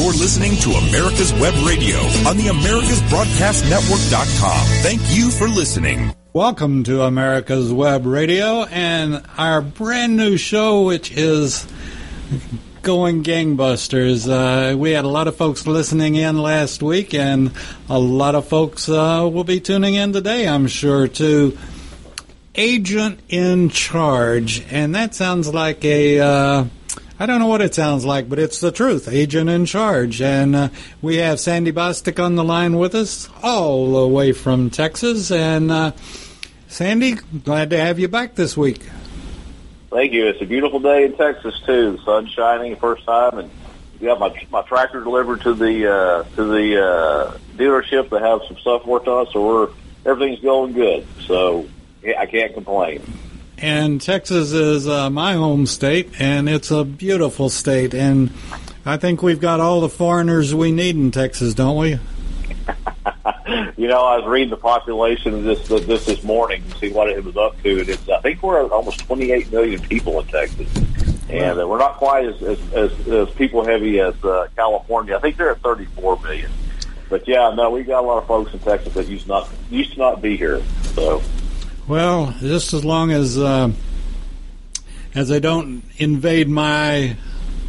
You're listening to America's Web Radio on the AmericasBroadcastNetwork.com. Thank you for listening. Welcome to America's Web Radio and our brand new show, which is going gangbusters. We had a lot of folks listening in last week, and a lot of folks will be tuning in today, I'm sure, to Agent in Charge. And that sounds like a I don't know what it sounds like, but it's the truth. Agent in Charge. And we have Sandy Bostick on the line with us all the way from Texas. And Sandy, glad to have you back this week. Thank you. It's a beautiful day in Texas, too. The sun's shining first time. And we got my tractor delivered to the dealership to have some stuff worked on. So everything's going good. So yeah, I can't complain. And Texas is my home state, and it's a beautiful state. And I think we've got all the foreigners we need in Texas, don't we? You know, I was reading the population this morning to see what it was up to. And I think we're almost 28 million people in Texas. And we're not quite as people-heavy as California. I think they're at 34 million. But, yeah, no, we've got a lot of folks in Texas that used to not be here, so... Well, just as long as they don't invade my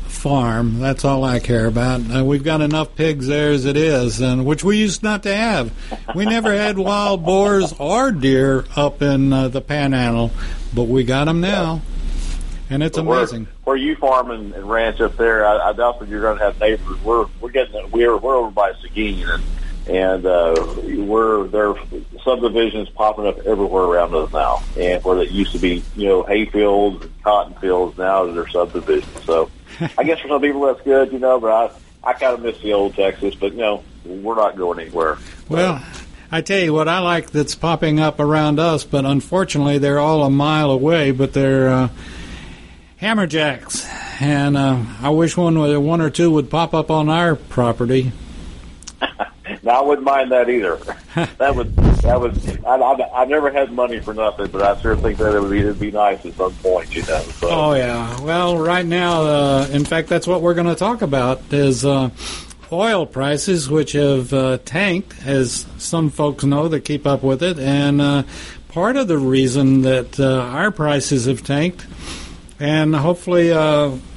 farm, that's all I care about. We've got enough pigs there as it is, and which we used not to have. We never had wild boars or deer up in the Panhandle, but we got them now, and it's amazing. Where you farm and ranch up there, I doubt that you're going to have neighbors. We're over by Seguin, and there are subdivisions popping up everywhere around us now. And where it used to be, you know, hay fields and cotton fields, now they're subdivisions. So I guess for some people that's good, you know, but I kind of miss the old Texas. But, you know, we're not going anywhere. Well, I tell you what I like that's popping up around us, but unfortunately they're all a mile away, but they're hammerjacks. And I wish one or two would pop up on our property. No, I wouldn't mind that either. That would. I never had money for nothing, but I sure think that it'd be nice at some point, you know. So. Oh yeah. Well, right now, in fact, that's what we're going to talk about is oil prices, which have tanked, as some folks know that keep up with it, and part of the reason that our prices have tanked. And hopefully,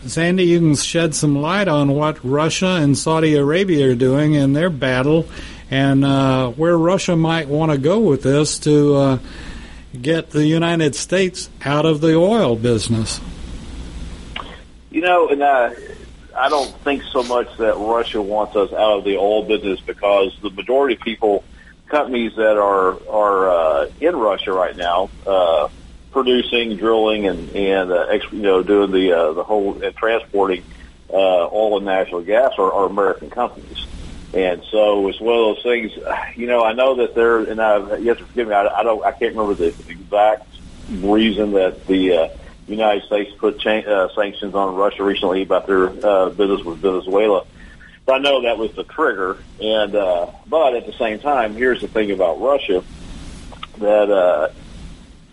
Sandy, you can shed some light on what Russia and Saudi Arabia are doing in their battle and where Russia might want to go with this to get the United States out of the oil business. You know, and I don't think so much that Russia wants us out of the oil business because the majority of companies that are in Russia right now, producing, drilling, and doing the whole and transporting oil and natural gas are American companies, and so it's one of those things. You know, I know that they're and I you have to forgive me. I can't remember the exact reason that the United States put sanctions on Russia recently about their business with Venezuela. But I know that was the trigger, and but at the same time, here's the thing about Russia that.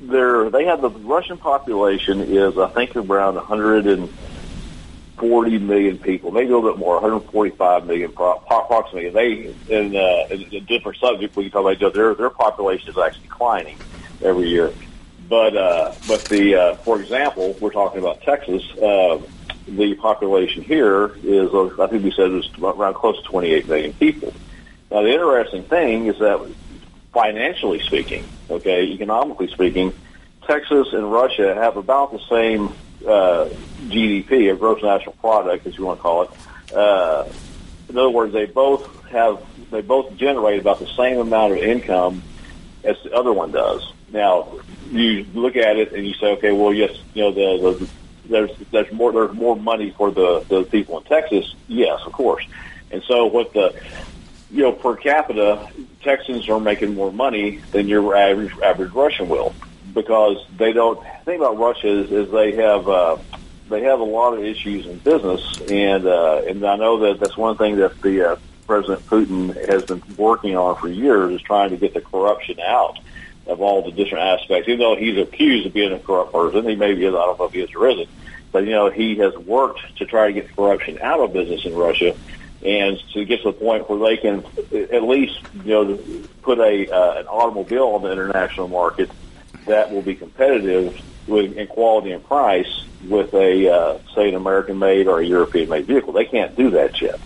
They have the Russian population is, I think, around 140 million people, maybe a little bit more, 145 million approximately. And a different subject we can talk about. Their population is actually declining every year. But for example, we're talking about Texas. The population here is, I think we said, it was around close to 28 million people. Now, the interesting thing is that. Financially speaking, okay, economically speaking, Texas and Russia have about the same GDP, or gross national product, as you want to call it. In other words, they both generate about the same amount of income as the other one does. Now, you look at it and you say, okay, well, yes, you know, there's more money for the people in Texas. Yes, of course. And so what the you know, per capita, Texans are making more money than your average Russian will because they don't. The thing about Russia is they have a lot of issues in business, and I know that that's one thing that the President Putin has been working on for years is trying to get the corruption out of all the different aspects. Even though he's accused of being a corrupt person, he maybe is. I don't know if he is or isn't, but you know, he has worked to try to get corruption out of business in Russia. and to get to the point where they can at least, put an automobile on the international market that will be competitive with, in quality and price with a, say, an American-made or a European-made vehicle. They can't do that yet.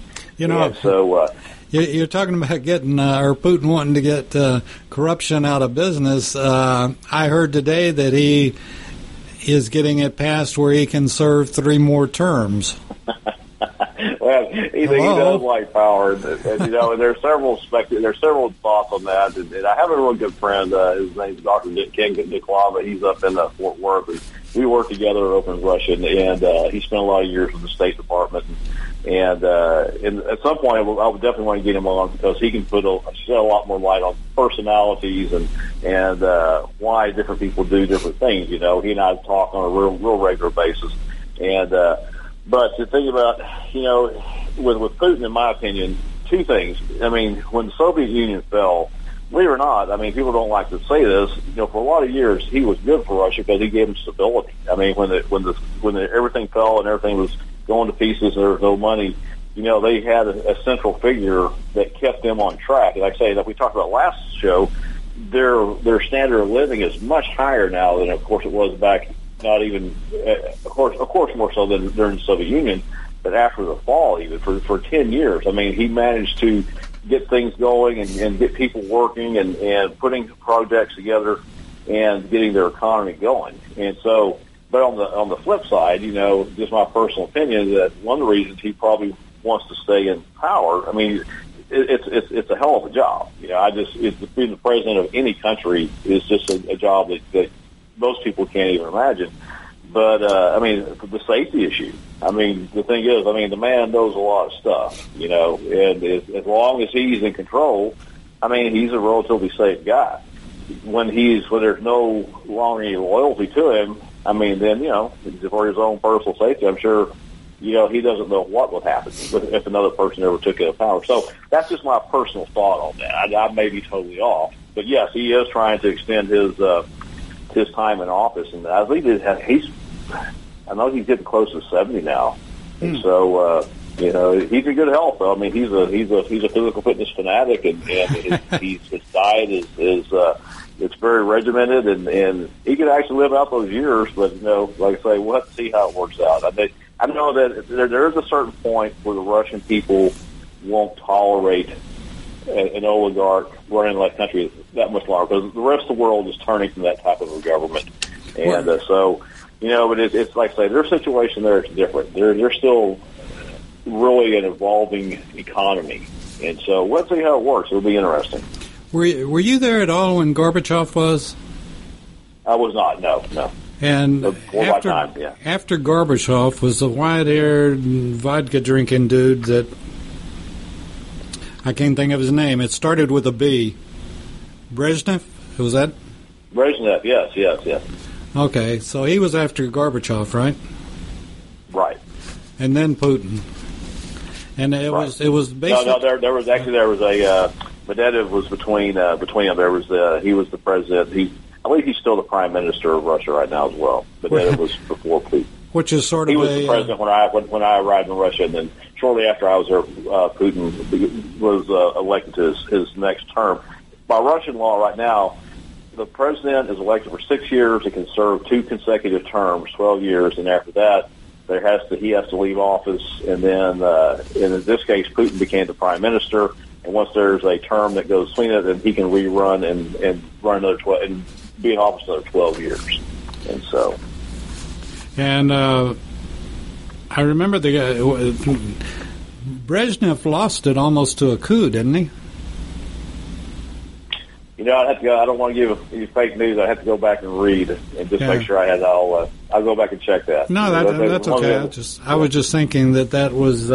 You're talking about getting, or Putin wanting to get corruption out of business. I heard today that he is getting it passed where he can serve 3 more terms. Well, he does like power, and there's several thoughts on that. And I have a real good friend. His name's Dr. Ken Niklava. He's up in Fort Worth. And we work together over in Russia, and he spent a lot of years with the State Department. And at some point, I would definitely want to get him on because he can shed a lot more light on personalities and why different people do different things. He and I talk on a real regular basis, But to think about, with Putin, in my opinion, 2 things. I mean, when the Soviet Union fell, believe it or not, I mean, people don't like to say this. For a lot of years, he was good for Russia because he gave them stability. I mean, when everything fell and everything was going to pieces and there was no money, they had a central figure that kept them on track. Like I say, that we talked about last show, their standard of living is much higher now than, of course, it was back. Not even, of course, more so than during the Soviet Union, but after the fall, even for 10 years. I mean, he managed to get things going and get people working and putting projects together and getting their economy going. And so, but on the flip side, just my personal opinion that one of the reasons he probably wants to stay in power. I mean, it's a hell of a job. Being the president of any country is just a job that most people can't even imagine. But, the safety issue. I mean, the thing is, the man knows a lot of stuff, and as long as he's in control, he's a relatively safe guy. When there's no longer any loyalty to him, then, for his own personal safety, I'm sure, he doesn't know what would happen if another person ever took it out of power. So that's just my personal thought on that. I may be totally off. But, yes, he is trying to extend his time in office, and I think he's getting close to 70 now. And so he's in good health. Though. He's a physical fitness fanatic, and his diet is it's very regimented, and he could actually live out those years. But like I say, we'll have to see how it works out. I know that there is a certain point where the Russian people won't tolerate an oligarch running that country that much longer because the rest of the world is turning from that type of a government. And but it's like I say, their situation there is different. They're still really an evolving economy. And so let's see how it works. It'll be interesting. Were you there at all when Gorbachev was? I was not, no. And after Gorbachev was the white-haired vodka-drinking dude that I can't think of his name. It started with a B. Brezhnev? Who was that? Brezhnev, yes. Okay, so he was after Gorbachev, right? Right. And then Putin. And it was basically... No, there was Medvedev was between them. There was he was the president. I believe he's still the prime minister of Russia right now as well. Medvedev was before Putin. Which is sort of he was the president when I arrived in Russia, and then shortly after I was there, Putin was elected to his next term. By Russian law right now, the president is elected for 6 years and can serve 2 consecutive terms, 12 years, and after that, he has to leave office. And then, in this case, Putin became the prime minister. And once there's a term that goes between it, then he can rerun and run another 12 and be in office another 12 years. And so. And I remember the guy, Brezhnev lost it almost to a coup, didn't he? I don't want to give any fake news. I have to go back and read and just make sure I had all. I'll go back and check that. No, that's okay. I was just thinking that was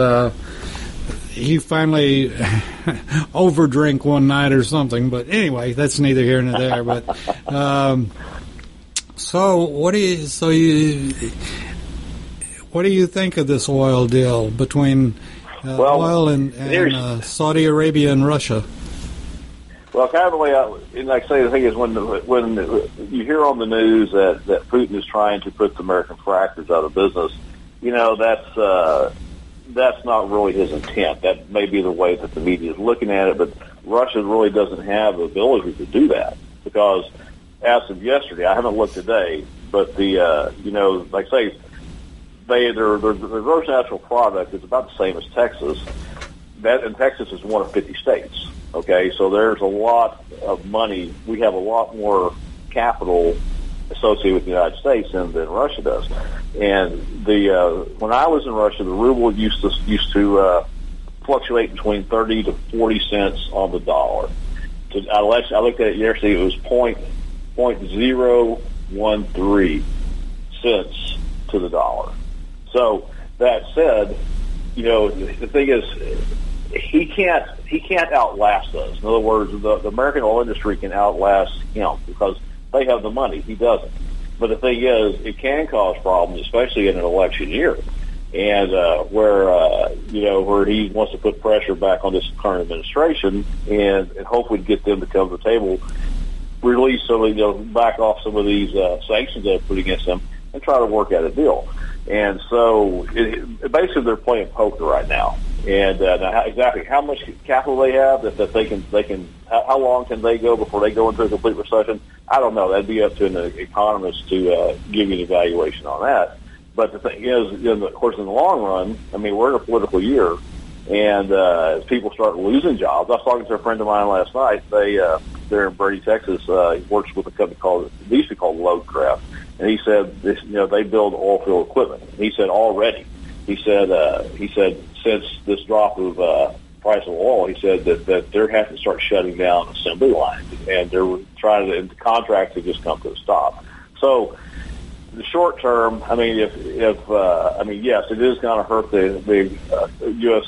he finally overdrank one night or something. But anyway, that's neither here nor there. But so what is so you? What do you think of this oil deal between oil and Saudi Arabia and Russia? Well, kind of the way I say the thing is when you hear on the news that Putin is trying to put the American frackers out of business, that's that's not really his intent. That may be the way that the media is looking at it, but Russia really doesn't have the ability to do that because as of yesterday, I haven't looked today, but the, you know, like I say, their gross national product is about the same as Texas. That, and Texas is one of 50 states, okay? So there's a lot of money. We have a lot more capital associated with the United States than Russia does. And the when I was in Russia, the ruble used to fluctuate between 30 to 40 cents on the dollar. So I looked at it yesterday. It was 0.013 cents to the dollar. So that said, you know, the thing is, he can't outlast us. In other words, the American oil industry can outlast him because they have the money. He doesn't. But the thing is, it can cause problems, especially in an election year, and where he wants to put pressure back on this current administration and hopefully get them to come to the table, release some of back off some of these sanctions they put against him, and try to work out a deal. And so, basically, they're playing poker right now. And exactly how much capital they have, that they can, how long can they go before they go into a complete recession? I don't know. That'd be up to an economist to give you an evaluation on that. But the thing is, of course, in the long run, I mean, we're in a political year, and as people start losing jobs, I was talking to a friend of mine last night. They're in Brady, Texas. He works with a company called Loadcraft. And he said, they build oil field equipment. He said, already. He said, since this drop of price of oil, he said that they're having to start shutting down assembly lines, and they're trying to, and the contracts have just come to a stop. So, the short term, I mean, yes, it is going to hurt the U.S.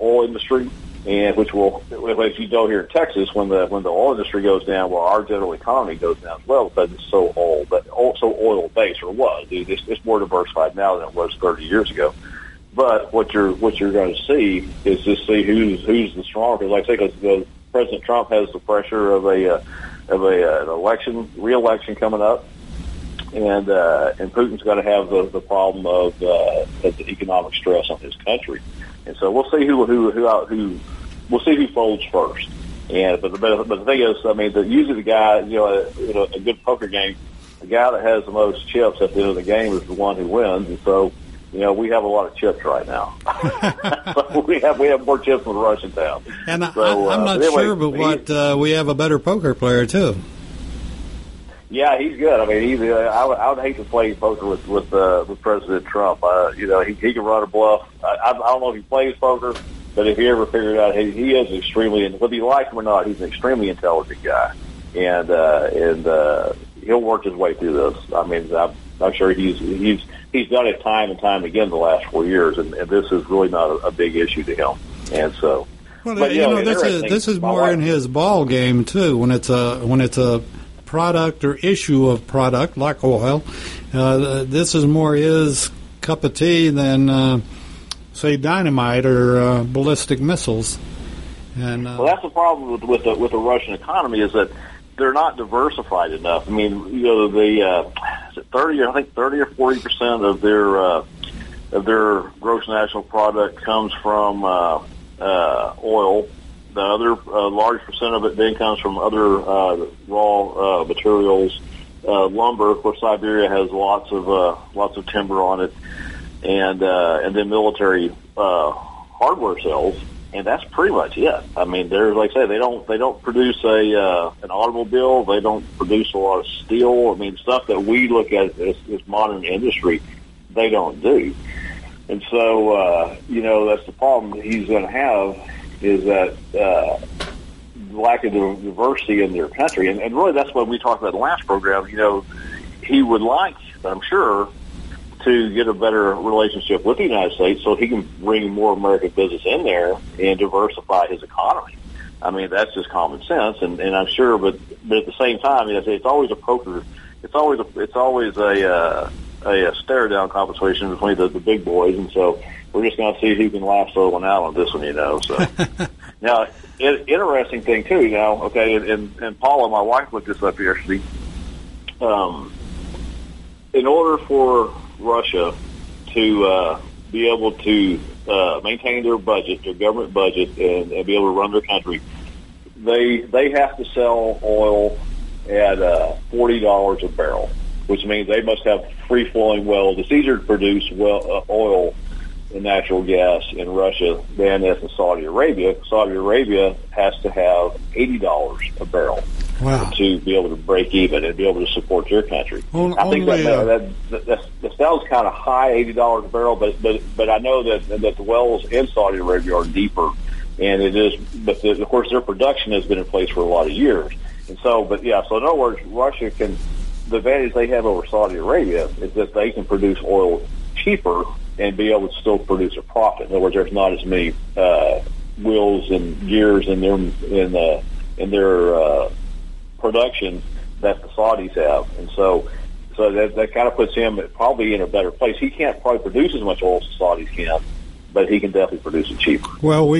Oil industry, and which will, as you know, here in Texas, when the oil industry goes down, well, our general economy goes down as well because it's so oil based, or was. It's more diversified now than it was 30 years ago. But what you're going to see is just see who's the stronger. Like I say, because President Trump has the pressure of an re-election coming up, and Putin's going to have the problem of the economic stress on his country, and so we'll see who we'll see who folds first. And but the thing is, I mean, usually the guy, a good poker game, the guy that has the most chips at the end of the game is the one who wins, and so. We have a lot of chips right now. So we have more chips than Russian town. And so, I'm not anyway, sure, but we have a better poker player too. Yeah, he's good. I mean, I would hate to play poker with President Trump. He can run a bluff. I don't know if he plays poker, but if he ever figured out, he is extremely. Whether you like him or not, he's an extremely intelligent guy, and he'll work his way through this. I mean, I'm sure he's done it time and time again the last 4 years, and this is really not a big issue to him. And so, well, but, this is more in his ball game too. When it's a product or issue of product like oil, this is more his cup of tea than say dynamite or ballistic missiles. And well, that's the problem with the Russian economy is that. They're not diversified enough. I mean, the 30 or 40% of their gross national product comes from oil. The other large percent of it then comes from other raw materials, lumber. Of course, Siberia has lots of timber on it, and then military hardware sales. And that's pretty much it. I mean, they're like I say, they don't produce an automobile. They don't produce a lot of steel. I mean, stuff that we look at as modern industry, they don't do. And so, that's the problem that he's going to have is that lack of diversity in their country. And really, that's what we talked about in the last program. He would like, I'm sure, to get a better relationship with the United States so he can bring more American business in there and diversify his economy. I mean, that's just common sense, and I'm sure, but at the same time, it's always a poker, it's always a stare-down conversation between the big boys, and so we're just going to see who can last the one out on this one, so. Now, interesting thing, too, and Paula, my wife, looked this up yesterday. In order for Russia to be able to maintain their budget, their government budget, and be able to run their country, they have to sell oil at $40 a barrel, which means they must have free-flowing wells. It's easier to produce oil and natural gas in Russia than it is in Saudi Arabia. Saudi Arabia has to have $80 a barrel. Wow. To be able to break even and be able to support your country. I think that sounds kind of high, $80 a barrel, but I know that the wells in Saudi Arabia are deeper, and it is. But of course, their production has been in place for a lot of years, and so. But yeah, so in other words, Russia can. The advantage they have over Saudi Arabia is that they can produce oil cheaper and be able to still produce a profit. In other words, there's not as many wheels and gears in their production that the Saudis have, and so that kind of puts him probably in a better place. He can't probably produce as much oil as the Saudis can, but he can definitely produce it cheaper. Well,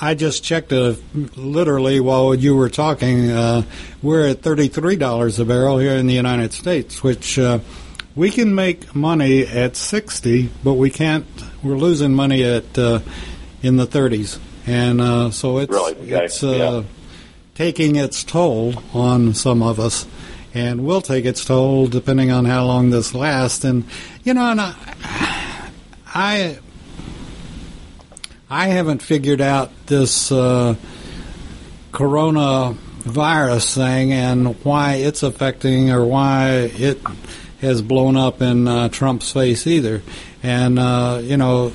I just checked literally while you were talking. We're at $33 a barrel here in the United States, which we can make money at 60, but we can't. We're losing money at in the 30s, and so it's really? Okay. It's. Yeah. Taking its toll on some of us, and will take its toll depending on how long this lasts. And you know, and I haven't figured out this coronavirus thing and why it's affecting or why it has blown up in Trump's face either. And you know,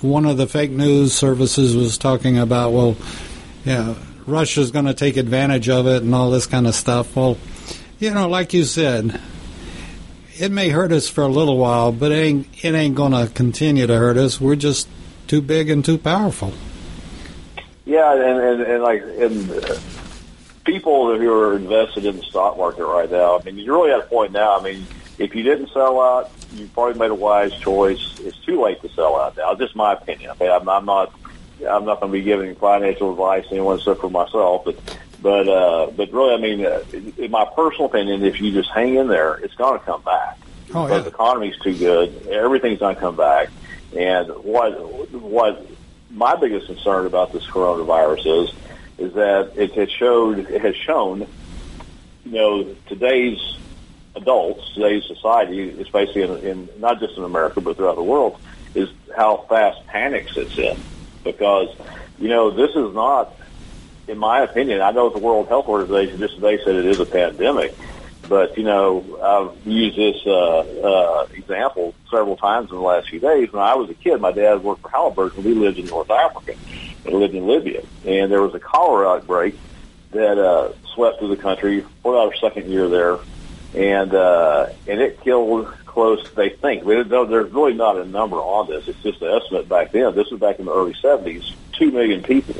one of the fake news services was talking about, well, yeah, Russia's going to take advantage of it and all this kind of stuff. Well, you know, like you said, it may hurt us for a little while, but it ain't going to continue to hurt us. We're just too big and too powerful. Yeah, and people who are invested in the stock market right now, I mean, you're really at a point now. I mean, if you didn't sell out, you probably made a wise choice. It's too late to sell out now. It's just my opinion. I mean, I'm not going to be giving financial advice to anyone except for myself, but really, I mean, in my personal opinion, if you just hang in there, it's going to come back. Oh, yeah. The economy's too good, everything's going to come back, and what my biggest concern about this coronavirus is that it has shown, you know, today's adults, today's society, is basically in not just in America but throughout the world, is how fast panic sits in. Because, you know, this is not, in my opinion, I know the World Health Organization just today said it is a pandemic, but, you know, I've used this example several times in the last few days. When I was a kid, my dad worked for Halliburton, and we lived in North Africa, and lived in Libya, and there was a cholera outbreak that swept through the country. We're out our second year there, and it killed close, they think. There's really not a number on this. It's just an estimate back then. This was back in the early 70s, 2 million people.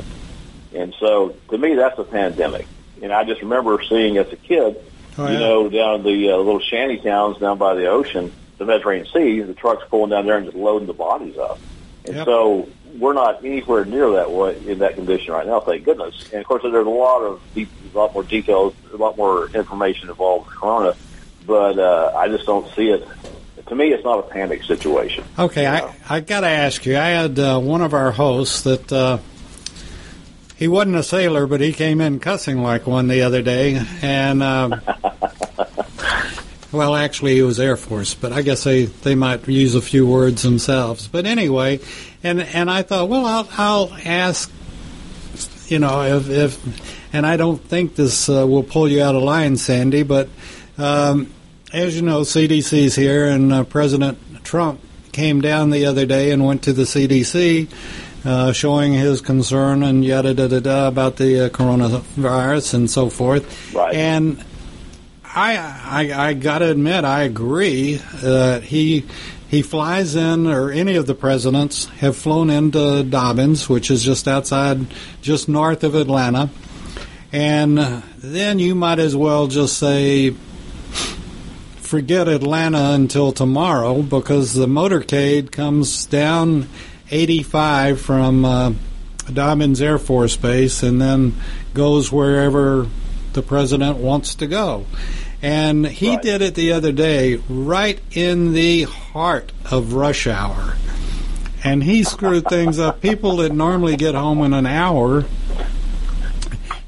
And so, to me, that's a pandemic. And I just remember seeing as a kid, oh, yeah. You know, down the little shanty towns down by the ocean, the Mediterranean Sea, the trucks pulling down there and just loading the bodies up. And yep. So we're not anywhere near that way in that condition right now, thank goodness. And, of course, there's a lot more details, a lot more information involved with corona. But I just don't see it. To me, it's not a panic situation. Okay, you know? I got to ask you. I had one of our hosts that he wasn't a sailor, but he came in cussing like one the other day. And, well, actually, he was Air Force, but I guess they might use a few words themselves. But anyway, and I thought, well, I'll ask, you know, if and I don't think this will pull you out of line, Sandy, but... as you know, CDC's here, and President Trump came down the other day and went to the CDC, showing his concern and yada-da-da-da about the coronavirus and so forth. Right. And I got to admit, I agree that he flies in, or any of the presidents have flown into Dobbins, which is just north of Atlanta. And then you might as well just say... Forget Atlanta until tomorrow, because the motorcade comes down 85 from Dobbins Air Force Base and then goes wherever the president wants to go. And he right. did it the other day, right in the heart of rush hour. and he screwed things up. People that normally get home in an hour,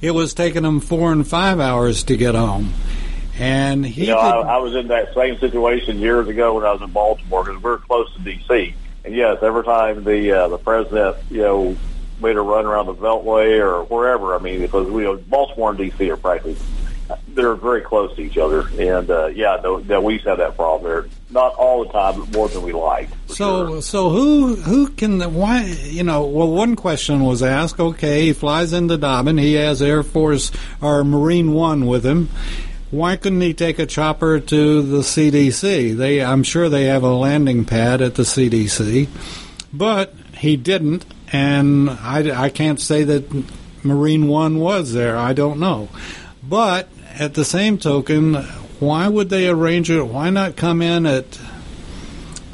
it was taking them 4 and 5 hours to get home. And he, you know, I was in that same situation years ago when I was in Baltimore, because we were close to D.C. And yes, every time the president, you know, made a run around the Beltway or wherever, I mean, because we, Baltimore and D.C. are practically, they're very close to each other. And yeah, we used to have that problem there. Not all the time, but more than we like. So, sure. So who can, why, you know, well, one question was asked, okay, he flies into Dobbin, he has Air Force or Marine One with him. Why couldn't he take a chopper to the CDC? I'm sure they have a landing pad at the CDC, but he didn't, and I can't say that Marine One was there. I don't know. But at the same token, why would they arrange it? Why not come in at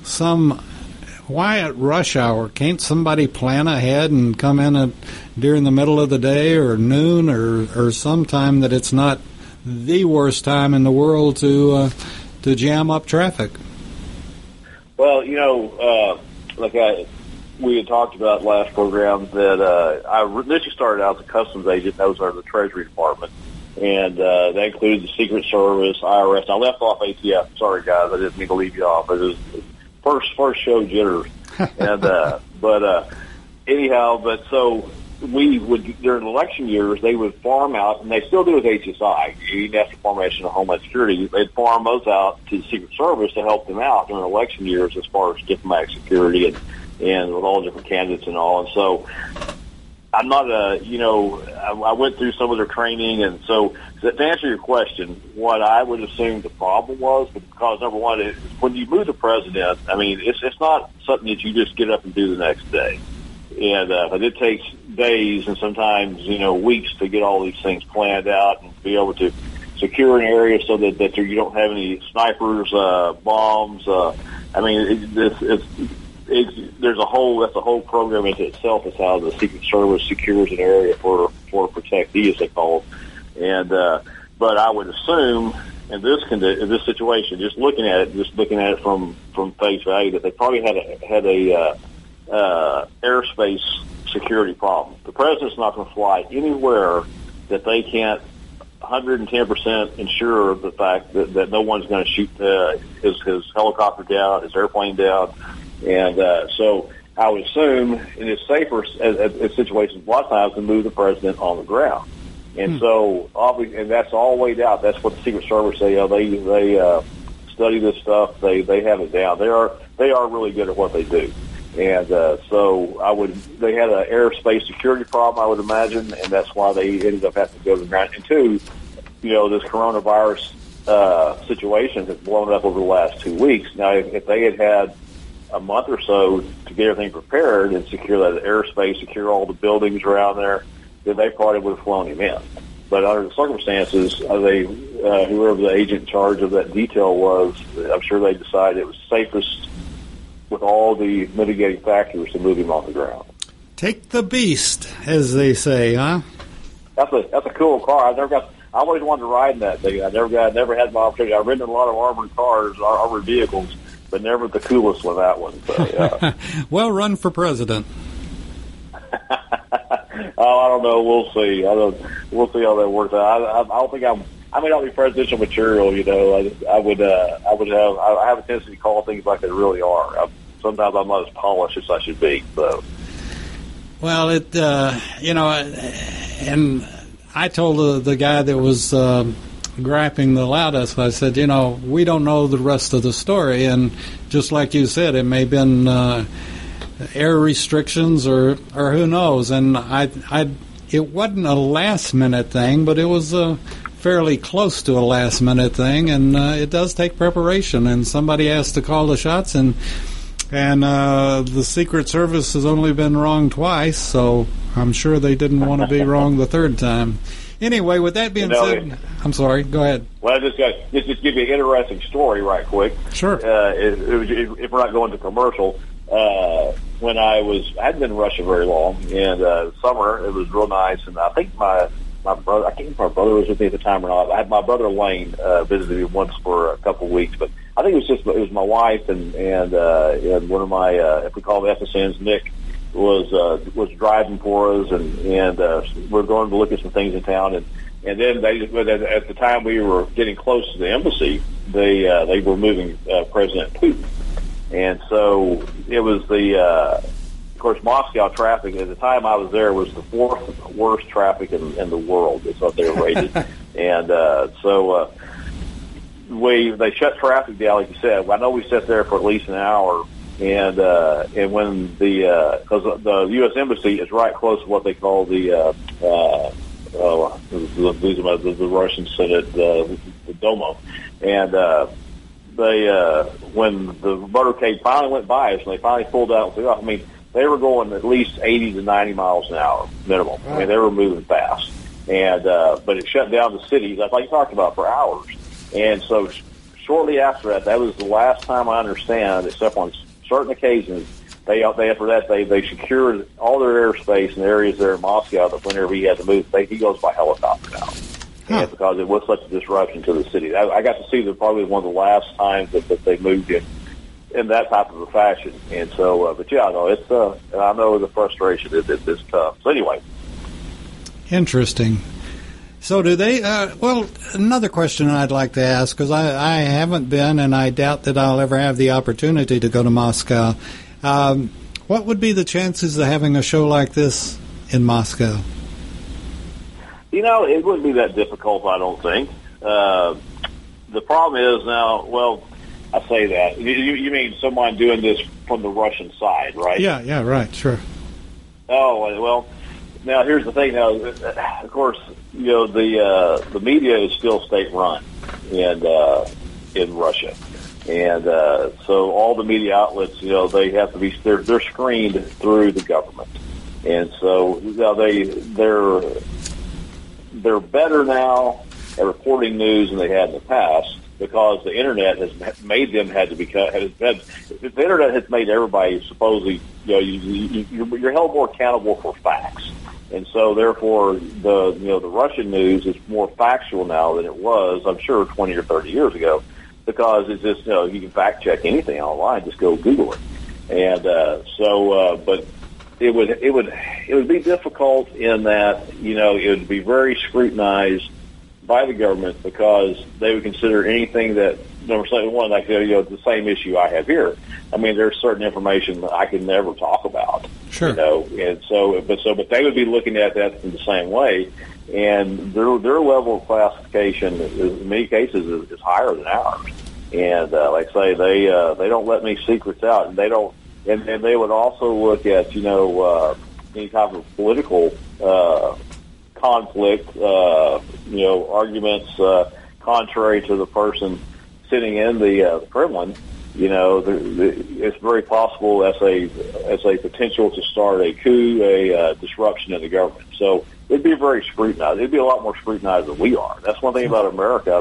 some... Why at rush hour? Can't somebody plan ahead and come in during the middle of the day or noon or sometime that it's not the worst time in the world to jam up traffic? Well, you know, we had talked about last program that I initially started out as a customs agent. That was under the Treasury Department, and that included the Secret Service, IRS. I left off ATF. Sorry, guys, I didn't mean to leave you off. It was first show jitters, and anyhow, but so. We would, during election years, they would farm out, and they still do with HSI, the National Formation of Homeland Security. They'd farm those out to the Secret Service to help them out during election years as far as diplomatic security and with all the different candidates and all. And so I'm not a, you know, I went through some of their training. And so to answer your question, what I would assume the problem was, because number one, is when you move the president, I mean, it's not something that you just get up and do the next day. And but it takes days and sometimes, you know, weeks to get all these things planned out and be able to secure an area so that you don't have any snipers, bombs. I mean, that's a whole program into itself is how the Secret Service secures an area for protectee, as they call it. And but I would assume in this situation, just looking at it from face value, that they probably had a airspace security problem. The president's not going to fly anywhere that they can't 110% ensure the fact that no one's going to shoot his helicopter down, his airplane down. And so I would assume it is safer in situations a lot of times to move the president on the ground. And so, obviously, and that's all weighed out. That's what the Secret Service, they study this stuff. They have it down. They are really good at what they do. And so they had an airspace security problem, I would imagine, and that's why they ended up having to go to the ground. And two, you know, this coronavirus situation has blown up over the last 2 weeks. Now, if they had a month or so to get everything prepared and secure that airspace, secure all the buildings around there, then they probably would have flown him in. But under the circumstances, whoever the agent in charge of that detail was, I'm sure they decided it was safest with all the mitigating factors to move him on the ground. Take the beast, as they say, huh? That's a cool car. I always wanted to ride in that thing. I never had my opportunity. I've ridden a lot of armored cars, armored vehicles, but never the coolest one. That one. So, yeah. Well, run for president. Oh, I don't know. We'll see. We'll see how that works out. I don't think I'm. I may not be presidential material. You know, I have a tendency to call things like they really are. Sometimes I'm not as polished as I should be. So, well, it you know, and I told the guy that was griping the loudest, I said, you know, we don't know the rest of the story, and just like you said, it may have been air restrictions or who knows. And it wasn't a last minute thing, but it was a fairly close to a last minute thing, and it does take preparation, and somebody has to call the shots, and the Secret Service has only been wrong twice, so I'm sure they didn't want to be wrong the third time. Anyway, with that being said, I'm sorry, go ahead. Well, I just give you an interesting story right quick. Sure. If we're not going to commercial, when I hadn't been in Russia very long, and summer, it was real nice, and I think my brother, I can't remember if my brother was with me at the time or not. I had my brother Wayne visited me once for a couple of weeks, but I think it was just, it was my wife and one of my, if we call them FSNs, Nick, was driving for us, and we're going to look at some things in town, and then they just, at the time we were getting close to the embassy, they were moving President Putin, and so it was the of course Moscow traffic at the time I was there was the fourth worst traffic in the world. It's what they were rated, and so they shut traffic down like you said. I know we sat there for at least an hour. And when because the U.S. Embassy is right close to what they call the Russian Senate, the Domo. And they when the motorcade finally went by us and they finally pulled out, I mean, they were going at least 80 to 90 miles an hour minimum. I mean, they were moving fast. But it shut down the cities, like you talked about, for hours. And so shortly after that was the last time I understand, except on certain occasions, they secured all their airspace in areas there in Moscow that whenever he had to move, he goes by helicopter now. Huh. Because it was such a disruption to the city. I got to see that probably one of the last times that they moved in that type of a fashion. And so, but yeah, I know I know the frustration is tough. So anyway. Interesting. So do they another question I'd like to ask, because I haven't been and I doubt that I'll ever have the opportunity to go to Moscow. What would be the chances of having a show like this in Moscow? You know, it wouldn't be that difficult, I don't think. The problem is now, well, I say that. You mean someone doing this from the Russian side, right? Yeah, right, sure. Oh, well, now here's the thing. Now, of course, you know the media is still state-run in Russia, and so all the media outlets, you know, they have to be they're screened through the government, and so now they're better now at reporting news than they had in the past because the internet has made them had to become. The internet has made everybody supposedly, you know, you're held more accountable for facts. And so, therefore, the Russian news is more factual now than it was, I'm sure, 20 or 30 years ago, because it's just, you know, you can fact check anything online, just go Google it. And so, but it would be difficult in that, you know, it would be very scrutinized by the government because they would consider anything that number 1, like, you know, the same issue I have here. I mean, there's certain information that I can never talk about. Sure. You know, and so, but they would be looking at that in the same way, and their level of classification in many cases is higher than ours. And like I say, they don't let many secrets out, and they don't, and they would also look at, you know, any type of political conflict, you know, arguments contrary to the person sitting in the Kremlin. You know, it's very possible as a potential to start a coup, a disruption in the government. So it'd be very scrutinized. It'd be a lot more scrutinized than we are. That's one thing about America.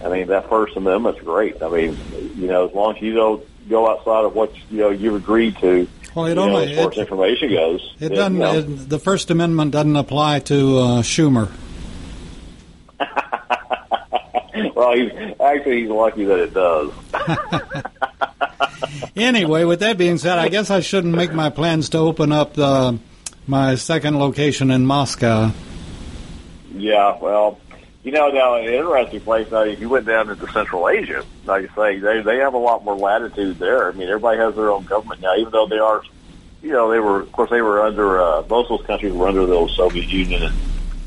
I mean that First Amendment's great. I mean, you know, as long as you don't go outside of what you know you've agreed to. Well, as far as information goes, it doesn't. You know, the First Amendment doesn't apply to Schumer. Well, he's lucky that it does. Anyway, with that being said, I guess I shouldn't make my plans to open up my second location in Moscow. Yeah, well, you know, now an interesting place. Now, if you went down into Central Asia, like you say, they have a lot more latitude there. I mean, everybody has their own government now, even though they are, you know, they were under both those countries were under the old Soviet Union.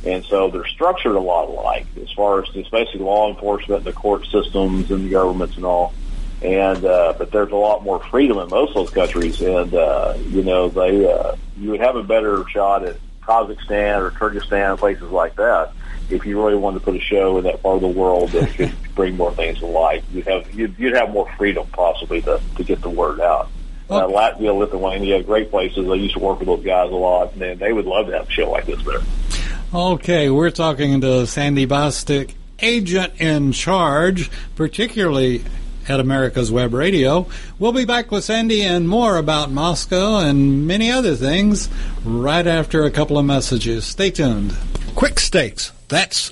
And so they're structured a lot alike as far as just basically law enforcement, the court systems, and the governments and all. But there's a lot more freedom in most of those countries. And you know, you would have a better shot at Kazakhstan or Kyrgyzstan, places like that, if you really wanted to put a show in that part of the world that could bring more things to light. You'd have more freedom possibly to get the word out. Okay. Latvia, Lithuania, great places. I used to work with those guys a lot, and they would love to have a show like this there. Okay, we're talking to Sandy Bostick, agent in charge, particularly at America's Web Radio. We'll be back with Sandy and more about Moscow and many other things right after a couple of messages. Stay tuned. Quick Stakes. That's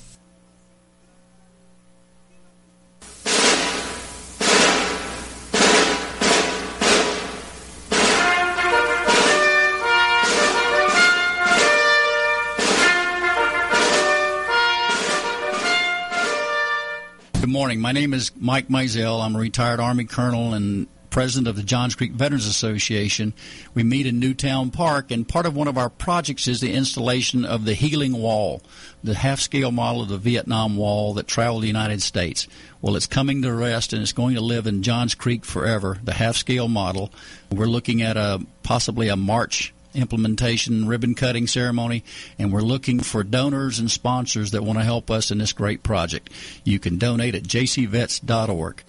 Good morning. My name is Mike Mizell. I'm a retired Army colonel and president of the Johns Creek Veterans Association. We meet in Newtown Park, and part of one of our projects is the installation of the Healing Wall, the half-scale model of the Vietnam Wall that traveled the United States. Well, it's coming to rest, and it's going to live in Johns Creek forever, the half-scale model. We're looking at possibly a March implementation ribbon-cutting ceremony, and we're looking for donors and sponsors that want to help us in this great project. You can donate at jcvets.org.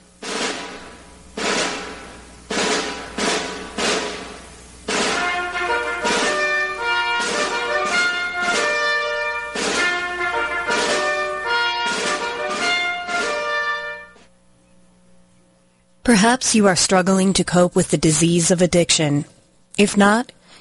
Perhaps you are struggling to cope with the disease of addiction. If not,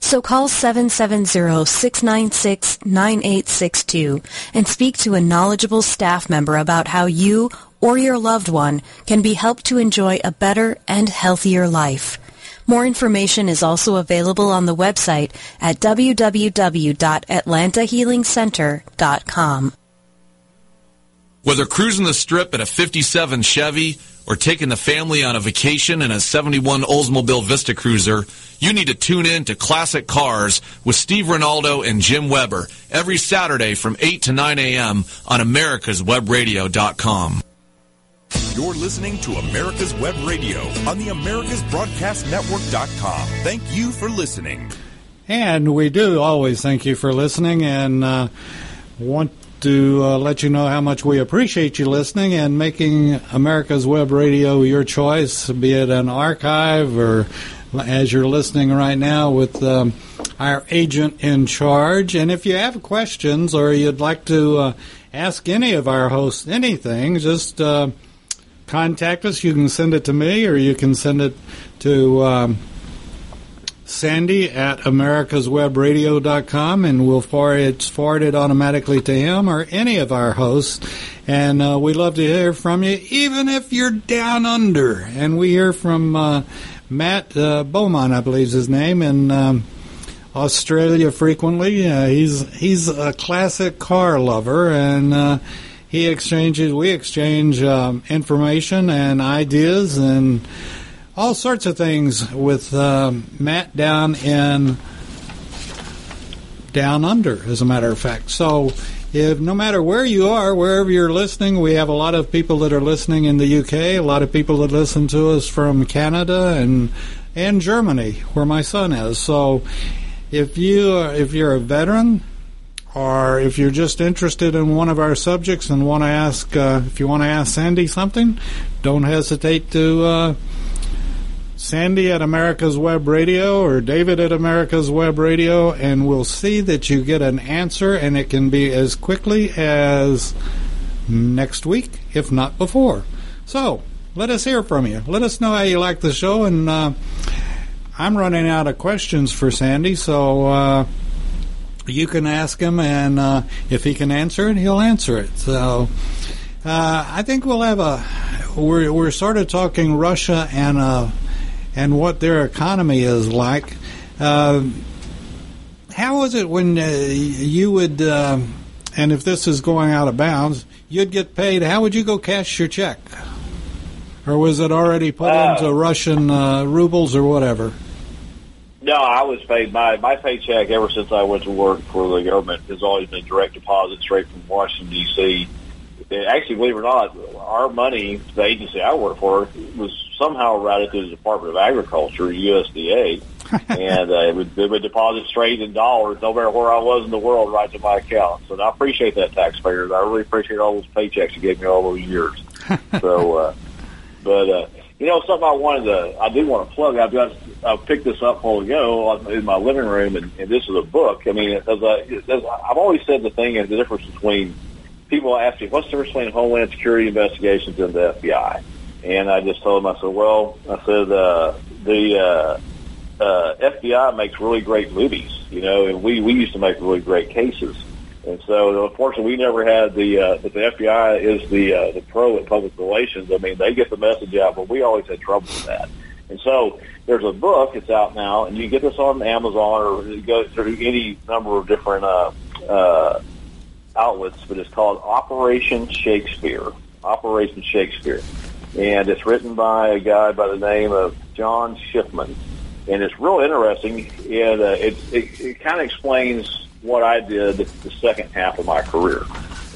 So call 770-696-9862 and speak to a knowledgeable staff member about how you or your loved one can be helped to enjoy a better and healthier life. More information is also available on the website at www.atlantahealingcenter.com. Whether cruising the strip in a 57 Chevy or taking the family on a vacation in a 71 Oldsmobile Vista Cruiser, you need to tune in to Classic Cars with Steve Ronaldo and Jim Weber every Saturday from 8 to 9 a.m. on AmericasWebRadio.com. You're listening to America's Web Radio on the AmericasBroadcastNetwork.com. Thank you for listening. And we do always thank you for listening, and want to let you know how much we appreciate you listening and making America's Web Radio your choice, be it an archive or as you're listening right now with our agent in charge. And if you have questions or you'd like to ask any of our hosts anything, just contact us. You can send it to me or you can send it to Sandy at americaswebradio.com, and we'll forward it automatically to him or any of our hosts. And we love to hear from you, even if you're down under. And we hear from Matt Beaumont, I believe is his name, in Australia frequently. He's a classic car lover, and we exchange information and ideas and all sorts of things with Matt down under, as a matter of fact. So if no matter where you are, wherever you're listening, we have a lot of people that are listening in the UK, a lot of people that listen to us from Canada and Germany, where my son is. So if you're a veteran, or if you're just interested in one of our subjects and want to ask, if you want to ask Sandy something, don't hesitate to Sandy at America's Web Radio or David at America's Web Radio, and we'll see that you get an answer, and it can be as quickly as next week, if not before. So let us hear from you. Let us know how you like the show, and I'm running out of questions for Sandy, so you can ask him, and if he can answer it, he'll answer it. So I think we'll have we're sort of talking Russia and what their economy is like. How was it when you would And if this is going out of bounds, you'd get paid. How would you go cash your check? Or was it already put into Russian rubles or whatever? No, I was paid. My paycheck ever since I went to work for the government has always been direct deposit straight from Washington, D.C. Actually, believe it or not, our money, the agency I work for, was somehow routed through the Department of Agriculture, USDA, and it would deposit straight in dollars, no matter where I was in the world, right to my account. So I appreciate that, taxpayers. I really appreciate all those paychecks you gave me all those years. So, you know, something I do want to plug. I picked this up a while ago in my living room, and this is a book. I mean, I've always said the thing is the difference between people ask me, what's the difference between Homeland Security investigations and the FBI? And I just told them, I said, the FBI makes really great movies, you know, and we used to make really great cases. And so, unfortunately, we never had but the FBI is the pro at public relations. I mean, they get the message out, but we always had trouble with that. And so there's a book that's out now, and you can get this on Amazon or it goes through any number of different outlets, but it's called Operation Shakespeare. And it's written by a guy by the name of John Schiffman. And it's real interesting. And it kind of explains what I did the second half of my career.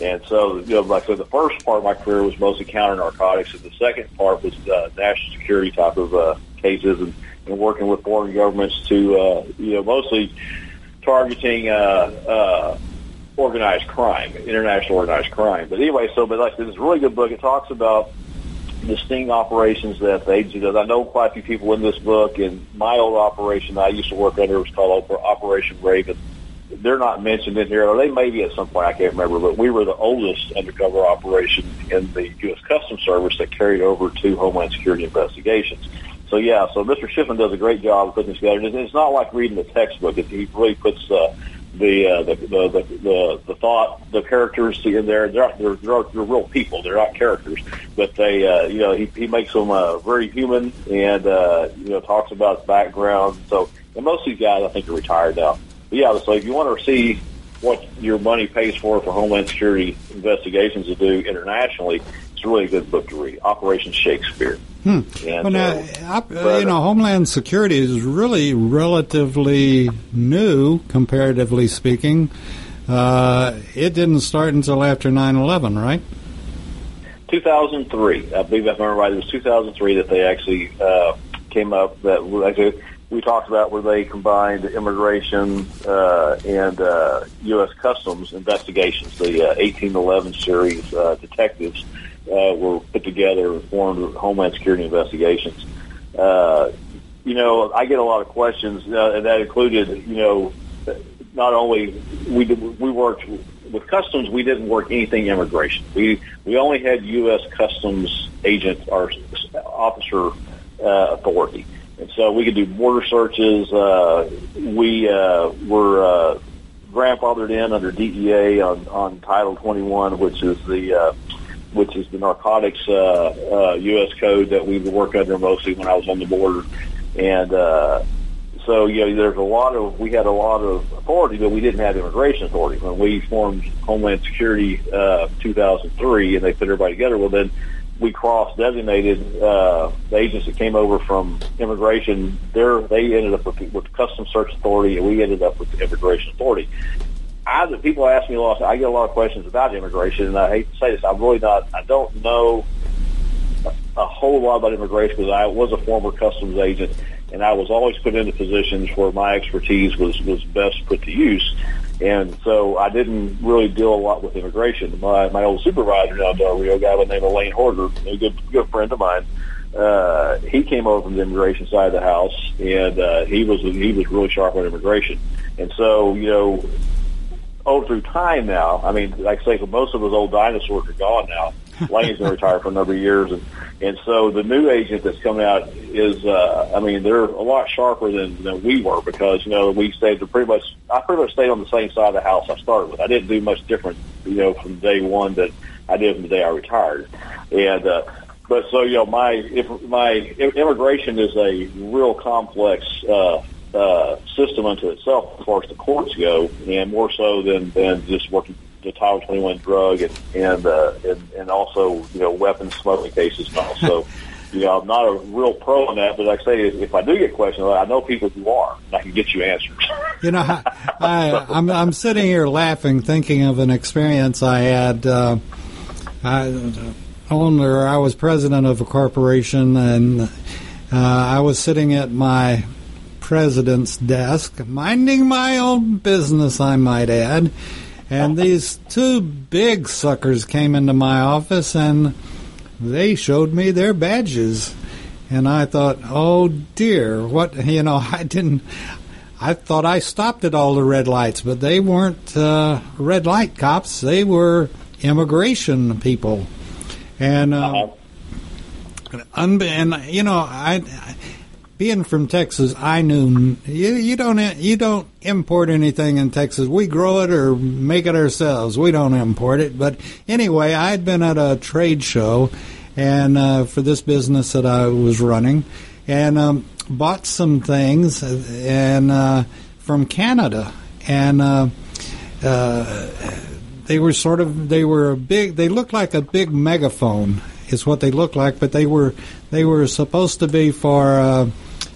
And so, you know, like I said, the first part of my career was mostly counter-narcotics, and the second part was national security type of cases and working with foreign governments to, you know, mostly targeting organized crime, international organized crime. But anyway, so, but like this is a really good book. It talks about the sting operations that the agency does. I know quite a few people in this book, and my old operation I used to work under was called Operation Raven. They're not mentioned in here, or they may be at some point, I can't remember, but we were the oldest undercover operation in the U.S. Customs Service that carried over to Homeland Security investigations. So, yeah, so Mr. Schiffman does a great job of putting this together. It's not like reading the textbook. He really puts the thought, the characters in there. They're real people. They're not characters, but they you know, he makes them very human, and you know, talks about his background. So, and most of these guys I think are retired now. But yeah, so if you want to see what your money pays for Homeland Security investigations to do internationally, it's a really good book to read. Operation Shakespeare. And, well, now, you know, Homeland Security is really relatively new, comparatively speaking. It didn't start until after 9/11, right? 2003. I believe if I remember right, it was 2003 that they actually came up. We talked about where they combined immigration and U.S. Customs investigations. The 1811 series detectives were put together and formed Homeland Security investigations. You know, I get a lot of questions, and that included, you know, not only we worked with Customs, we didn't work anything immigration. We only had U.S. Customs agent or officer authority. And so we could do border searches. We were grandfathered in under DEA on Title 21, which is the narcotics U.S. code that we would work under mostly when I was on the border. And so, you know, we had a lot of authority, but we didn't have immigration authority. When we formed Homeland Security 2003, and they put everybody together, well then, we cross-designated the agents that came over from immigration. They ended up with Customs Search Authority, and we ended up with the Immigration Authority. People ask me a lot. I get a lot of questions about immigration, and I hate to say this. I don't know a whole lot about immigration because I was a former Customs agent, and I was always put into positions where my expertise was best put to use. And so I didn't really deal a lot with immigration. My old supervisor down there, a real guy by the name of Lane Horder, a good friend of mine, he came over from the immigration side of the house, and he was really sharp on immigration. And so, you know, through time now, I mean, like I say, most of those old dinosaurs are gone now. Lane's been retired for a number of years, and so the new agent that's coming out is, I mean, they're a lot sharper than we were because, you know, I pretty much stayed on the same side of the house I started with. I didn't do much different, you know, from day one that I did from the day I retired. And, but so, you know, my immigration is a real complex, system unto itself as far as the courts go, and more so than just working the Title 21 drug and also, you know, weapons smuggling cases and all. So, you know, I'm not a real pro on that, but like I say, if I do get questions, I know people who are, and I can get you answers. You know, I'm sitting here laughing, thinking of an experience I had. I was president of a corporation, and I was sitting at my president's desk, minding my own business, I might add, and these two big suckers came into my office, and they showed me their badges, and I thought, oh dear, what, you know, I thought I stopped at all the red lights, but they weren't red light cops, they were immigration people. And, you know, I being from Texas, I knew you don't import anything in Texas. We grow it or make it ourselves. We don't import it. But anyway, I'd been at a trade show, and for this business that I was running, and bought some things, and from Canada, and they looked like a big megaphone. Is what they looked like, but they were supposed to be for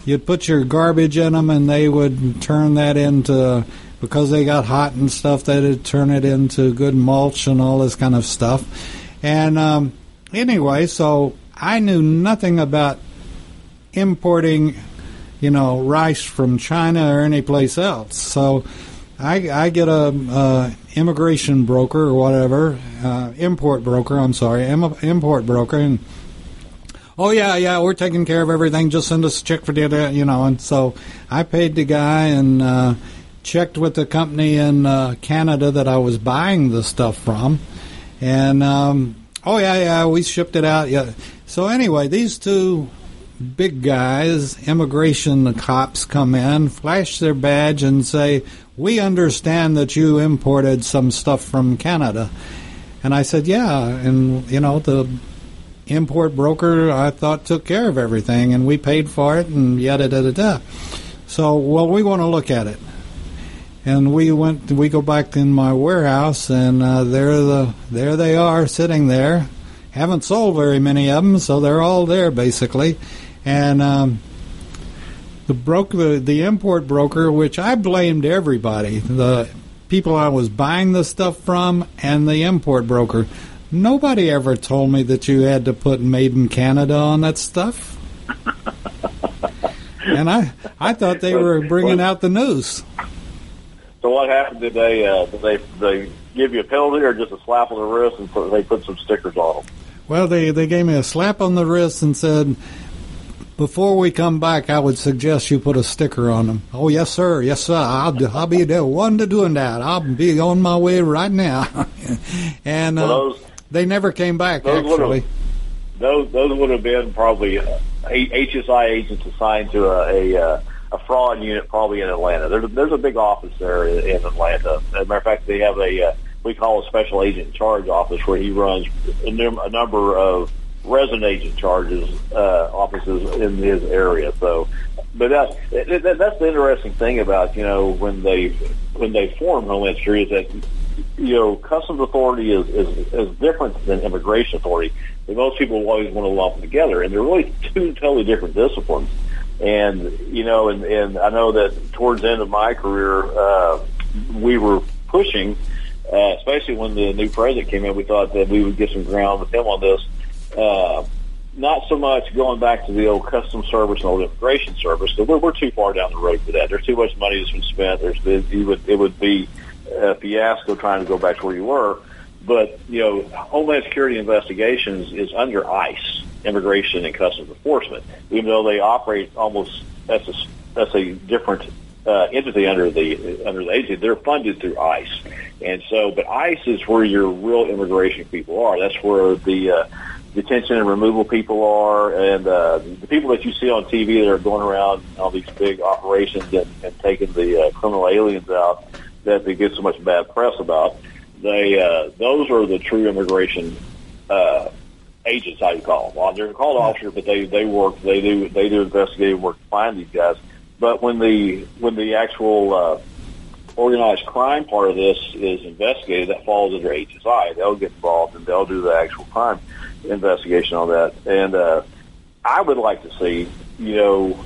you'd put your garbage in them, and they would turn that into, because they got hot and stuff, they'd turn it into good mulch and all this kind of stuff. And anyway, so I knew nothing about importing, you know, rice from China or any place else. So I get a immigration broker or whatever, import broker, and oh yeah, we're taking care of everything. Just send us a check for the, you know. And so I paid the guy and checked with the company in Canada that I was buying the stuff from, and oh yeah, we shipped it out. Yeah. So anyway, these two big guys, immigration cops, come in, flash their badge, and say, "We understand that you imported some stuff from Canada." And I said, "Yeah." And, you know, the import broker, I thought, took care of everything, and we paid for it, and yada, da, da, da. So, well, we want to look at it. And we go back in my warehouse, and there they are, sitting there. Haven't sold very many of them, so they're all there, basically. And the import broker, which I blamed everybody, the people I was buying the stuff from and the import broker, nobody ever told me that you had to put Made in Canada on that stuff. And I thought they were bringing out the news. So what happened? Did they give you a penalty or just a slap on the wrist, and they put some stickers on them? Well, they gave me a slap on the wrist and said, "Before we come back, I would suggest you put a sticker on them." Oh, yes, sir. Yes, sir. I'll be there. One to doing that. I'll be on my way right now. And they never came back, actually. Those would have been probably HSI agents assigned to a fraud unit, probably in Atlanta. There's a big office there in Atlanta. As a matter of fact, they have we call a special agent in charge office, where he runs a number of resident agent charges offices in his area. So, but that's the interesting thing about, you know, when they form Homeland Security, is that, you know, customs authority is different than immigration authority. And most people always want to lump them together, and they're really two totally different disciplines. And, you know, and I know that towards the end of my career, we were pushing, especially when the new president came in, we thought that we would get some ground with him on this. Not so much going back to the old Customs Service and old Immigration Service, because we're too far down the road for that. There's too much money that's been spent. It would be a fiasco trying to go back to where you were. But, you know, Homeland Security investigations is under ICE, Immigration and Customs Enforcement, even though they operate almost that's a different entity under the agency. They're funded through ICE, and so, but ICE is where your real immigration people are. That's where the detention and removal people are, and the people that you see on TV that are going around all these big operations and taking the criminal aliens out that they get so much bad press about, those are the true immigration agents, how you call them. Well, they're called officers, but they do investigative work to find these guys. But when the actual organized crime part of this is investigated, that falls under HSI. They'll get involved and they'll do the actual crime investigation on that. And I would like to see, you know,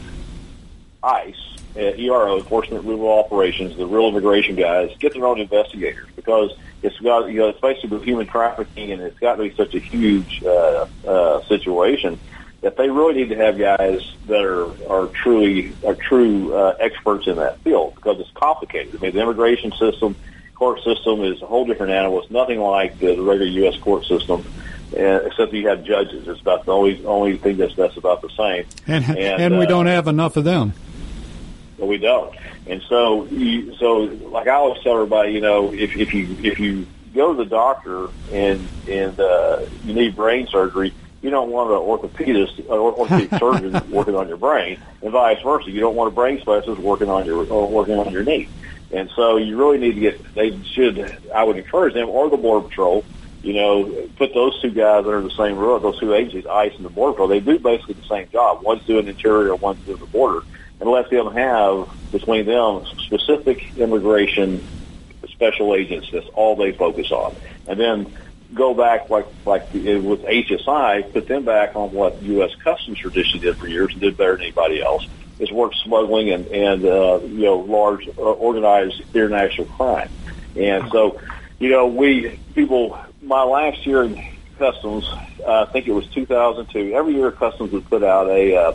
ICE, ERO, Enforcement Removal Operations, the real immigration guys, get their own investigators, because it's got, you know, it's basically human trafficking, and it's got to be such a huge situation that they really need to have guys that are true experts in that field, because it's complicated. I mean, the immigration system, court system is a whole different animal. It's nothing like the regular U.S. court system, except that you have judges. It's about the only thing that's about the same. And we don't have enough of them. We don't. And so like I always tell everybody, you know, if you go to the doctor and you need brain surgery, you don't want an orthopedic surgeon working on your brain, and vice versa. You don't want a brain specialist working on your knee. And so you really need to I would encourage them, or the Border Patrol, you know, put those two guys under the same roof, those two agencies, ICE and the Border Patrol. They do basically the same job. One's doing interior, one's doing the border, and let them have, between them, specific immigration special agents. That's all they focus on. And then go back, like with HSI, put them back on what U.S. Customs traditionally did for years and did better than anybody else, is work smuggling and you know, large organized international crime. And so, you know, my last year in Customs, I think it was 2002, every year Customs would put out a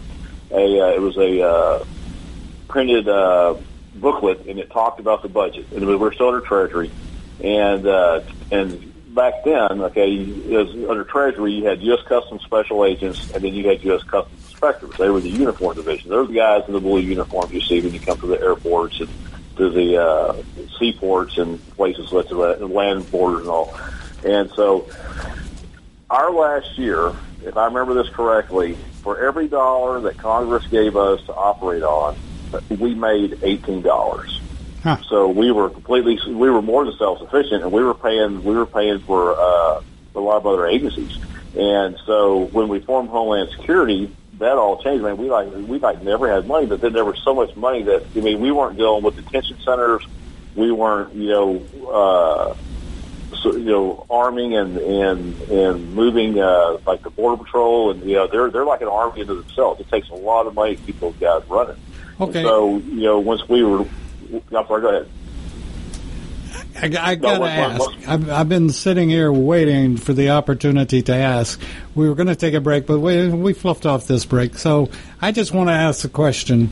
printed booklet, and it talked about the budget, and we were still under Treasury, and back then, okay, as under Treasury, you had U.S. Customs Special Agents, and then you had U.S. Customs Inspectors. They were the uniform division. Those guys in the blue uniforms you see when you come to the airports and to the seaports and places like the land borders and all. And so our last year, if I remember this correctly, for every dollar that Congress gave us to operate on, we made $18. Huh. So we were more than self-sufficient, and we were paying for a lot of other agencies. And so when we formed Homeland Security, that all changed. I mean, we never had money, but then there was so much money that, I mean, we weren't dealing with detention centers, we weren't, you know, arming and moving like the Border Patrol, and you know, they're like an army into themselves. It takes a lot of money to keep those guys running. Okay. And so, you know, once we were. I'm sorry, go ahead. I got to ask. I've been sitting here waiting for the opportunity to ask. We were going to take a break, but we fluffed off this break. So I just want to ask the question,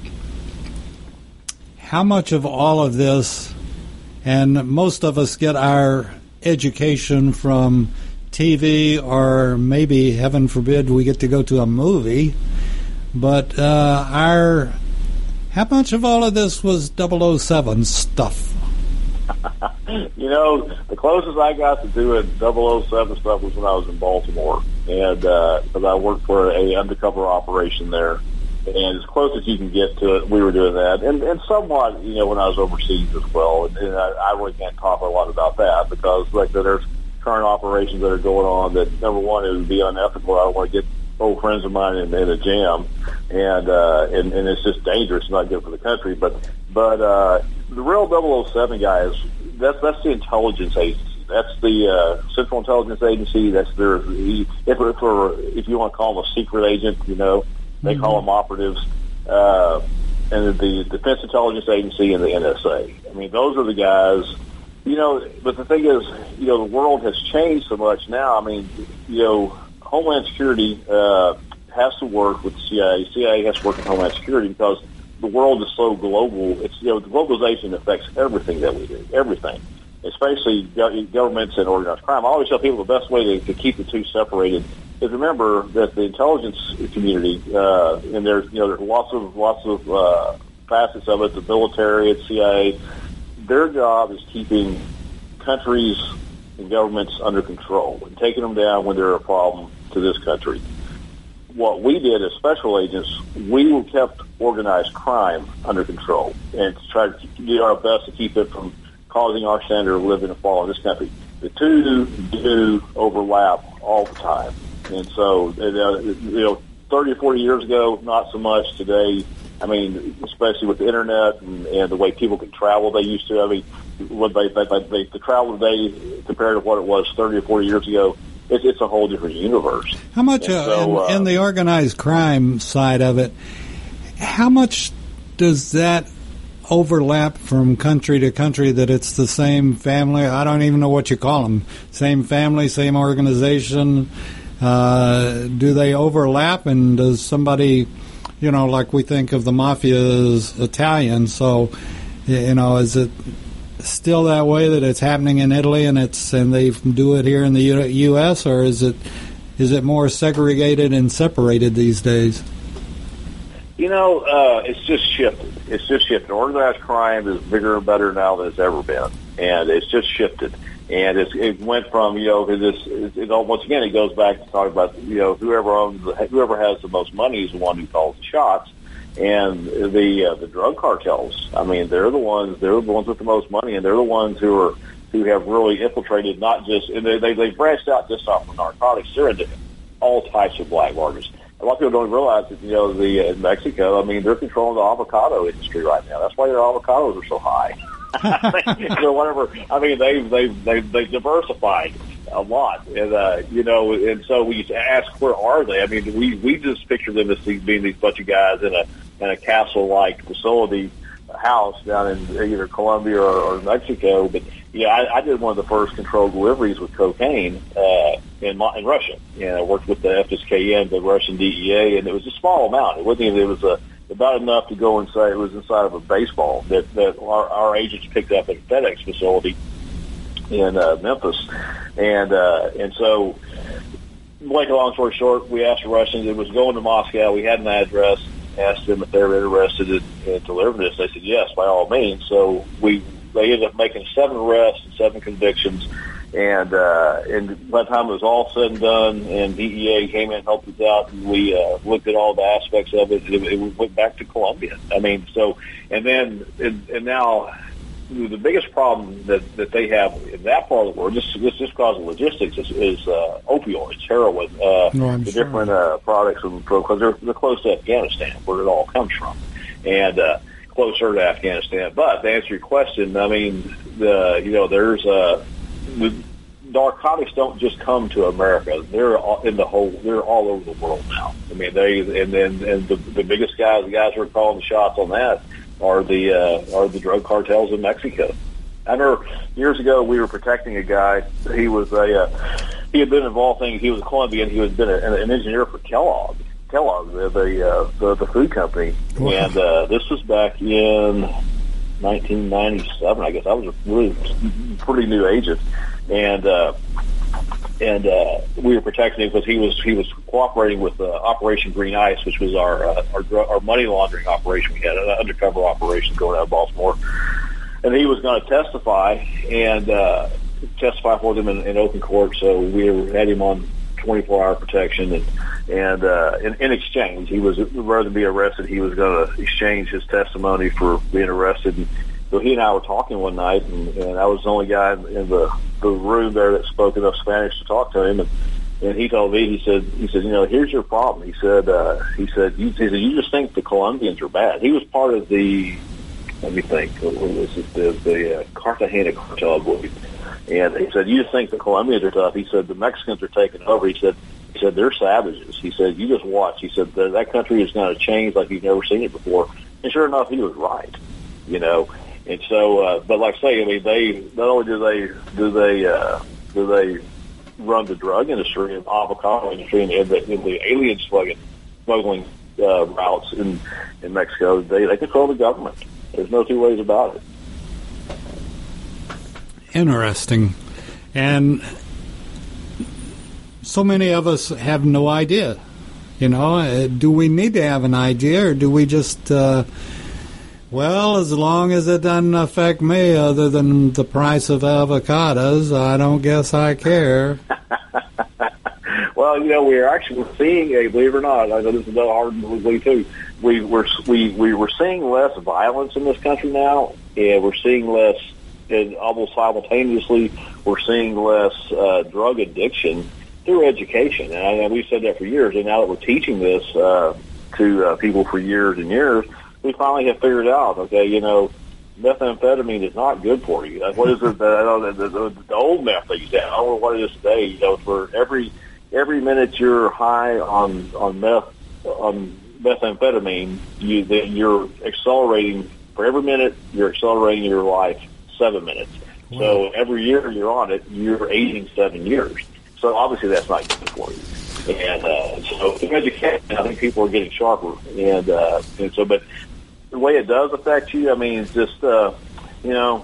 how much of all of this, and most of us get our education from TV, or maybe, heaven forbid, we get to go to a movie, but how much of all of this was 007 stuff? You know, the closest I got to doing 007 stuff was when I was in Baltimore, and because I worked for a undercover operation there, and as close as you can get to it, we were doing that, and somewhat, you know, when I was overseas as well, and I really can't talk a lot about that, because like there's current operations that are going on that, number one, it would be unethical. I don't want to get old friends of mine in a jam, and it's just dangerous, not good for the country. But the real 007 guys, that's the intelligence agency. That's the Central Intelligence Agency. That's their, if you want to call them a secret agent, you know, they call them operatives. And the Defense Intelligence Agency and the NSA. I mean, those are the guys. You know, but the thing is, you know, the world has changed so much now. I mean, you know, Homeland Security has to work with the CIA. CIA has to work with Homeland Security because the world is so global. It's, you know, globalization affects everything that we do, everything, especially governments and organized crime. I always tell people the best way to keep the two separated is remember that the intelligence community, and there's, you know, there's lots of facets of it, the military, the CIA. Their job is keeping countries and governments under control and taking them down when they're a problem to this country. What we did as special agents, we kept organized crime under control and tried to do our best to keep it from causing our standard of living to fall in this country. The two do overlap all the time. And so, you know, 30 or 40 years ago, not so much. Today, I mean, especially with the internet and the way people can travel, they used to. I mean, what the travel today compared to what it was 30 or 40 years ago, it's a whole different universe. How much in the organized crime side of it? How much does that overlap from country to country, that it's the same family? I don't even know what you call them. Same family, same organization. Do they overlap? And does somebody, you know, like we think of the mafia as Italian, so, you know, is it still that way that it's happening in Italy and they do it here in the U.S., or is it more segregated and separated these days? You know, it's just shifted. It's just shifted. Organized crime is bigger and better now than it's ever been, and it's just shifted. And it went from, you know, once again, it goes back to talking about, you know, whoever has the most money is the one who calls the shots, and the drug cartels. I mean, they're the ones with the most money, and they're the ones who have really infiltrated, not just, and they branched out just off of narcotics. They're into all types of black markets. A lot of people don't realize that, you know, in Mexico, I mean, they're controlling the avocado industry right now. That's why their avocados are so high. So whatever, I mean, they've diversified a lot, and you know, and so we ask, where are they? I mean, we just picture them as being these bunch of guys in a castle-like facility, a house down in either Colombia or Mexico. But yeah, I did one of the first controlled deliveries with cocaine in Russia. You know, I worked with the FSKN, the Russian DEA, and it was a small amount. About enough to go and say it was inside of a baseball that our agents picked up at a FedEx facility in Memphis. And so, like a long story short, we asked the Russians, it was going to Moscow, we had an address, asked them if they were interested in delivering this. They said yes, by all means. So they ended up making 7 arrests and 7 convictions. And by the time it was all said and done, and DEA came in and helped us out, and we looked at all the aspects of it, and it went back to Colombia. I mean, so, and then, and now, the biggest problem that they have in that part of the world, just cause of logistics, is opioids, heroin, different products, because they're close to Afghanistan, where it all comes from, and closer to Afghanistan. But to answer your question, I mean, the narcotics don't just come to America. They're all over the world now. I mean, the biggest guys, the guys who are calling the shots on that, are the drug cartels in Mexico. I remember years ago we were protecting a guy. He had been involved in things. He was a Colombian. He had been an engineer for Kellogg, the food company. Wow. And this was back in 1997, I guess. I was a really pretty new agent, and we were protecting him because he was cooperating with Operation Green Ice, which was our money laundering operation. We had an undercover operation going out of Baltimore, and he was going to testify for them in open court. So we had him on 24-hour protection, and in exchange, he was, rather than be arrested, he was going to exchange his testimony for being arrested. And so he and I were talking one night, and I was the only guy in the room there that spoke enough Spanish to talk to him. And he told me, he said, you know, here's your problem. He said, you just think the Colombians are bad. He was part of the, let me think, what was it, the Cartagena cartel group. And he said, you just think the Colombians are tough. He said, the Mexicans are taking over. He said, they're savages. He said, you just watch. He said, that country is going to change like you've never seen it before. And sure enough, he was right, you know. And so, but like I say, I mean, they, not only do they run the drug industry and avocado industry and the alien smuggling routes in Mexico, they control the government. There's no two ways about it. Interesting. And so many of us have no idea. You know, do we need to have an idea, or do we just, as long as it doesn't affect me other than the price of avocados, I don't guess I care. Well, you know, we're actually seeing, believe it or not, I know this is another hard one too, we're seeing less violence in this country now, and we're seeing less. And almost simultaneously, we're seeing less drug addiction through education. And we've said that for years. And now that we're teaching this to people for years and years, we finally have figured out, okay, you know, methamphetamine is not good for you. Like, what is it? The old meth that you said, I don't know what it is today. You know, for every minute you're high on methamphetamine, you're accelerating. For every minute, you're accelerating your life 7 minutes. Wow. So every year you're on it, you're aging 7 years. So obviously that's not good for you. And so education, I think people are getting sharper. And so, but the way it does affect you, I mean, it's just, you know,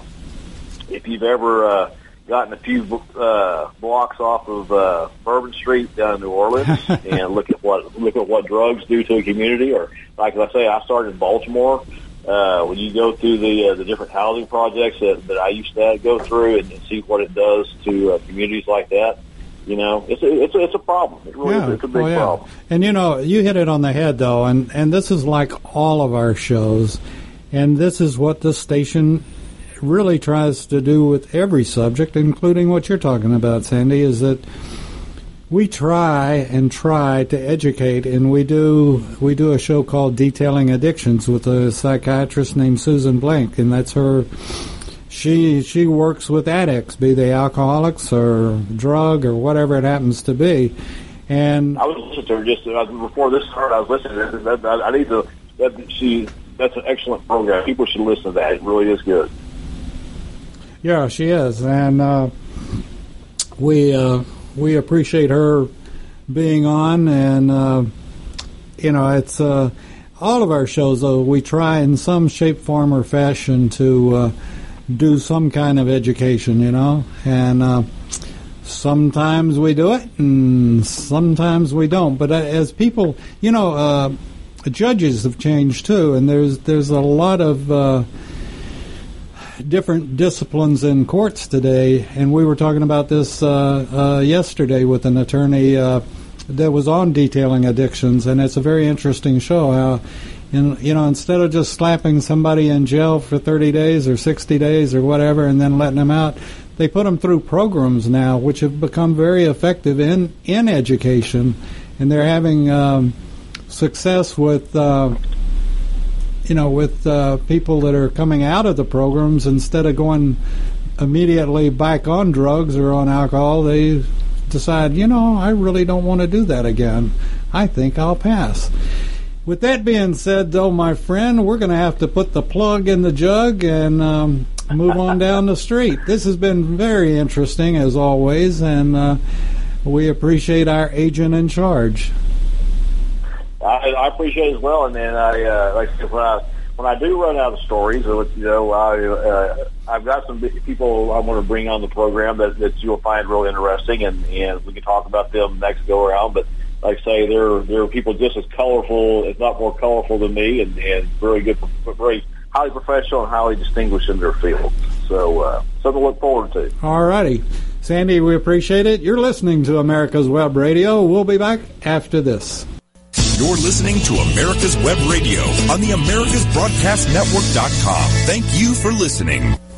if you've ever gotten a few blocks off of Bourbon Street down in New Orleans and look at what drugs do to a community, or like I say, I started in Baltimore. When you go through the different housing projects that I used to go through and see what it does to communities like that, you know, it's a problem. It really is. It's a big problem. And, you know, you hit it on the head, though, and this is like all of our shows, and this is what this station really tries to do with every subject, including what you're talking about, Sandy, is that we try to educate, and we do a show called Detailing Addictions with a psychiatrist named Susan Blank, and that's her. She works with addicts, be they alcoholics or drug or whatever it happens to be. And I was listening to her just before this started. I was listening to this. I need to. That's an excellent program. People should listen to that. It really is good. Yeah, she is, and we. We appreciate her being on, and, you know, it's all of our shows, though, we try in some shape, form, or fashion to do some kind of education, you know, and sometimes we do it and sometimes we don't. But as people, you know, judges have changed, too, and there's a lot of different disciplines in courts today, and we were talking about this yesterday with an attorney that was on Detailing Addictions, and it's a very interesting show. You know, instead of just slapping somebody in jail for 30 days or 60 days or whatever and then letting them out, they put them through programs now which have become very effective in education, and they're having success with you know, with people that are coming out of the programs. Instead of going immediately back on drugs or on alcohol, they decide, you know, I really don't want to do that again. I think I'll pass. With that being said, though, my friend, we're going to have to put the plug in the jug and move on down the street. This has been very interesting, as always, and we appreciate our agent in charge. I appreciate it as well, and then I like when I do run out of stories, you know, I've got some people I want to bring on the program that you'll find real interesting, and we can talk about them next go around. But like I say, there are people just as colorful, if not more colorful than me, and very good, very highly professional and highly distinguished in their field. So something to look forward to. All righty, Sandy, we appreciate it. You're listening to America's Web Radio. We'll be back after this. You're listening to America's Web Radio on the AmericasBroadcastNetwork.com. Thank you for listening.